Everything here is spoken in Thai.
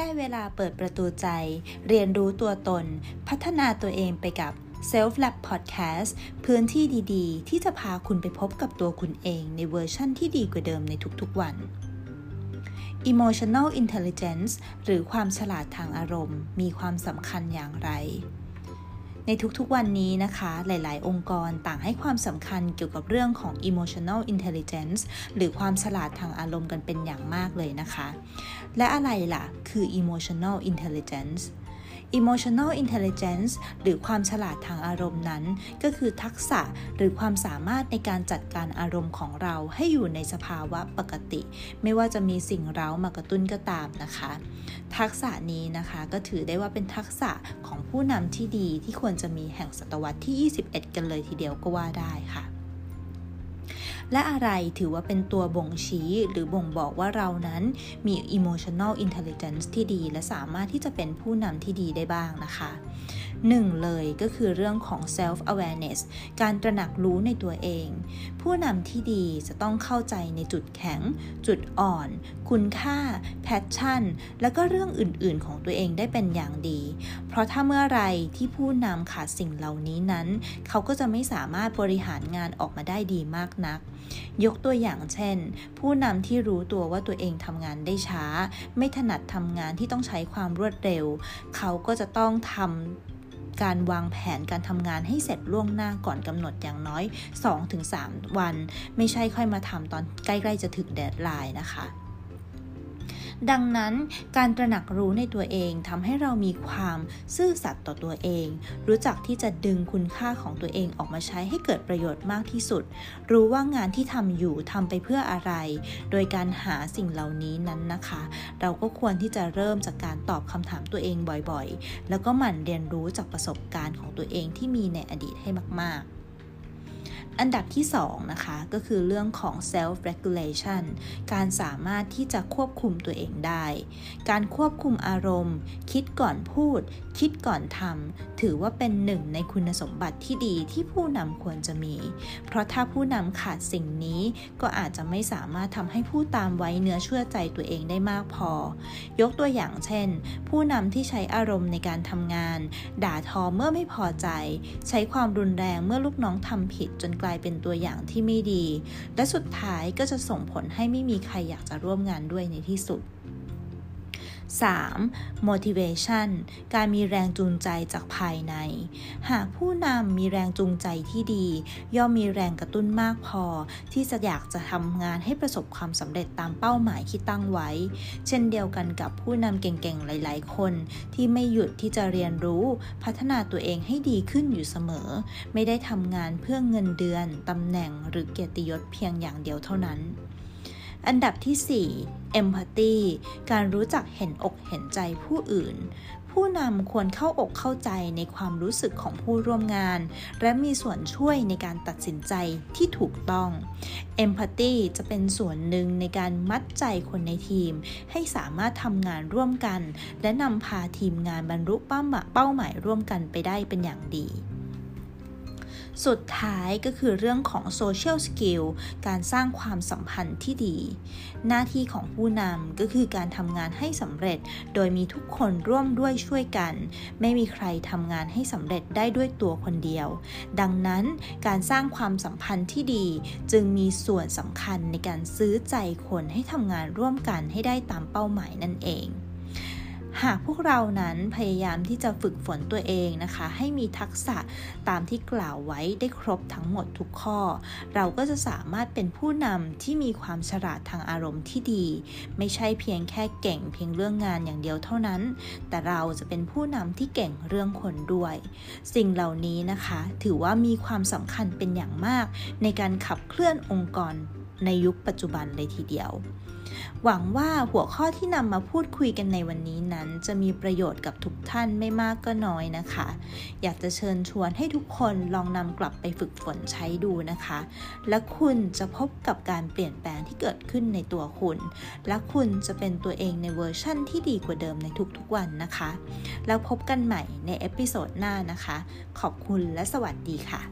ได้เวลาเปิดประตูใจเรียนรู้ตัวตนพัฒนาตัวเองไปกับ Self-Lab Podcast พื้นที่ดีๆที่จะพาคุณไปพบกับตัวคุณเองในเวอร์ชั่นที่ดีกว่าเดิมในทุกๆวัน Emotional Intelligence หรือความฉลาดทางอารมณ์มีความสำคัญอย่างไรในทุกๆวันนี้นะคะหลายๆองค์กรต่างให้ความสำคัญเกี่ยวกับเรื่องของ emotional intelligence หรือความฉลาดทางอารมณ์กันเป็นอย่างมากเลยนะคะและอะไรล่ะคือ emotional intelligence emotional intelligence หรือความฉลาดทางอารมณ์นั้นก็คือทักษะหรือความสามารถในการจัดการอารมณ์ของเราให้อยู่ในสภาวะปกติไม่ว่าจะมีสิ่งเร้ามากระตุ้นก็ตามนะคะทักษะนี้นะคะก็ถือได้ว่าเป็นทักษะของผู้นำที่ดีที่ควรจะมีแห่งศตวรรษที่21กันเลยทีเดียวก็ว่าได้ค่ะและอะไรถือว่าเป็นตัวบ่งชี้หรือบ่งบอกว่าเรานั้นมี emotional intelligence ที่ดีและสามารถที่จะเป็นผู้นำที่ดีได้บ้างนะคะหนึ่งเลยก็คือเรื่องของ self awareness การตระหนักรู้ในตัวเองผู้นำที่ดีจะต้องเข้าใจในจุดแข็งจุดอ่อนคุณค่า passion และก็เรื่องอื่นๆของตัวเองได้เป็นอย่างดีเพราะถ้าเมื่อไรที่ผู้นำขาดสิ่งเหล่านี้นั้นเขาก็จะไม่สามารถบริหารงานออกมาได้ดีมากนักยกตัวอย่างเช่นผู้นำที่รู้ตัวว่าตัวเองทำงานได้ช้าไม่ถนัดทำงานที่ต้องใช้ความรวดเร็วเขาก็จะต้องทำการวางแผนการทำงานให้เสร็จล่วงหน้าก่อนกำหนดอย่างน้อย 2-3 วันไม่ใช่ค่อยมาทำตอนใกล้ๆจะถึงเดดไลน์นะคะดังนั้นการตระหนักรู้ในตัวเองทำให้เรามีความซื่อสัตย์ต่อตัวเองรู้จักที่จะดึงคุณค่าของตัวเองออกมาใช้ให้เกิดประโยชน์มากที่สุดรู้ว่างานที่ทำอยู่ทำไปเพื่ออะไรโดยการหาสิ่งเหล่านี้นั้นนะคะเราก็ควรที่จะเริ่มจากการตอบคำถามตัวเองบ่อยๆแล้วก็หมั่นเรียนรู้จากประสบการณ์ของตัวเองที่มีในอดีตให้มากๆอันดับที่2นะคะก็คือเรื่องของ self regulation การสามารถที่จะควบคุมตัวเองได้การควบคุมอารมณ์คิดก่อนพูดคิดก่อนทำถือว่าเป็นหนึ่งในคุณสมบัติที่ดีที่ผู้นำควรจะมีเพราะถ้าผู้นำขาดสิ่งนี้ก็อาจจะไม่สามารถทำให้ผู้ตามไว้เนื้อเชื่อใจตัวเองได้มากพอยกตัวอย่างเช่นผู้นำที่ใช้อารมณ์ในการทำงานด่าทอเมื่อไม่พอใจใช้ความรุนแรงเมื่อลูกน้องทำผิดจนกลายเป็นตัวอย่างที่ไม่ดีและสุดท้ายก็จะส่งผลให้ไม่มีใครอยากจะร่วมงานด้วยในที่สุด 3. motivation การมีแรงจูงใจจากภายในหากผู้นำมีแรงจูงใจที่ดีย่อมมีแรงกระตุ้นมากพอที่จะอยากจะทำงานให้ประสบความสำเร็จตามเป้าหมายที่ตั้งไว้เช่นเดียวกันกับผู้นำเก่งๆหลายๆคนที่ไม่หยุดที่จะเรียนรู้พัฒนาตัวเองให้ดีขึ้นอยู่เสมอไม่ได้ทำงานเพื่อเงินเดือนตำแหน่งหรือเกียรติยศเพียงอย่างเดียวเท่านั้นอันดับที่4 empathy การรู้จักเห็นอกเห็นใจผู้อื่นผู้นำควรเข้าอกเข้าใจในความรู้สึกของผู้ร่วมงานและมีส่วนช่วยในการตัดสินใจที่ถูกต้อง empathy จะเป็นส่วนหนึ่งในการมัดใจคนในทีมให้สามารถทำงานร่วมกันและนำพาทีมงานบรรลุเป้าหมายร่วมกันไปได้เป็นอย่างดีสุดท้ายก็คือเรื่องของ social skill การสร้างความสัมพันธ์ที่ดีหน้าที่ของผู้นำก็คือการทำงานให้สำเร็จโดยมีทุกคนร่วมด้วยช่วยกันไม่มีใครทำงานให้สำเร็จได้ด้วยตัวคนเดียวดังนั้นการสร้างความสัมพันธ์ที่ดีจึงมีส่วนสำคัญในการซื้อใจคนให้ทำงานร่วมกันให้ได้ตามเป้าหมายนั่นเองหากพวกเรานั้นพยายามที่จะฝึกฝนตัวเองนะคะให้มีทักษะตามที่กล่าวไว้ได้ครบทั้งหมดทุกข้อเราก็จะสามารถเป็นผู้นำที่มีความฉลาดทางอารมณ์ที่ดีไม่ใช่เพียงแค่เก่งเพียงเรื่องงานอย่างเดียวเท่านั้นแต่เราจะเป็นผู้นำที่เก่งเรื่องคนด้วยสิ่งเหล่านี้นะคะถือว่ามีความสำคัญเป็นอย่างมากในการขับเคลื่อนองค์กรในยุคปัจจุบันเลยทีเดียวหวังว่าหัวข้อที่นำมาพูดคุยกันในวันนี้นั้นจะมีประโยชน์กับทุกท่านไม่มากก็น้อยนะคะอยากจะเชิญชวนให้ทุกคนลองนำกลับไปฝึกฝนใช้ดูนะคะและคุณจะพบกับการเปลี่ยนแปลงที่เกิดขึ้นในตัวคุณและคุณจะเป็นตัวเองในเวอร์ชั่นที่ดีกว่าเดิมในทุกๆวันนะคะแล้วพบกันใหม่ในเอพิโซดหน้านะคะขอบคุณและสวัสดีค่ะ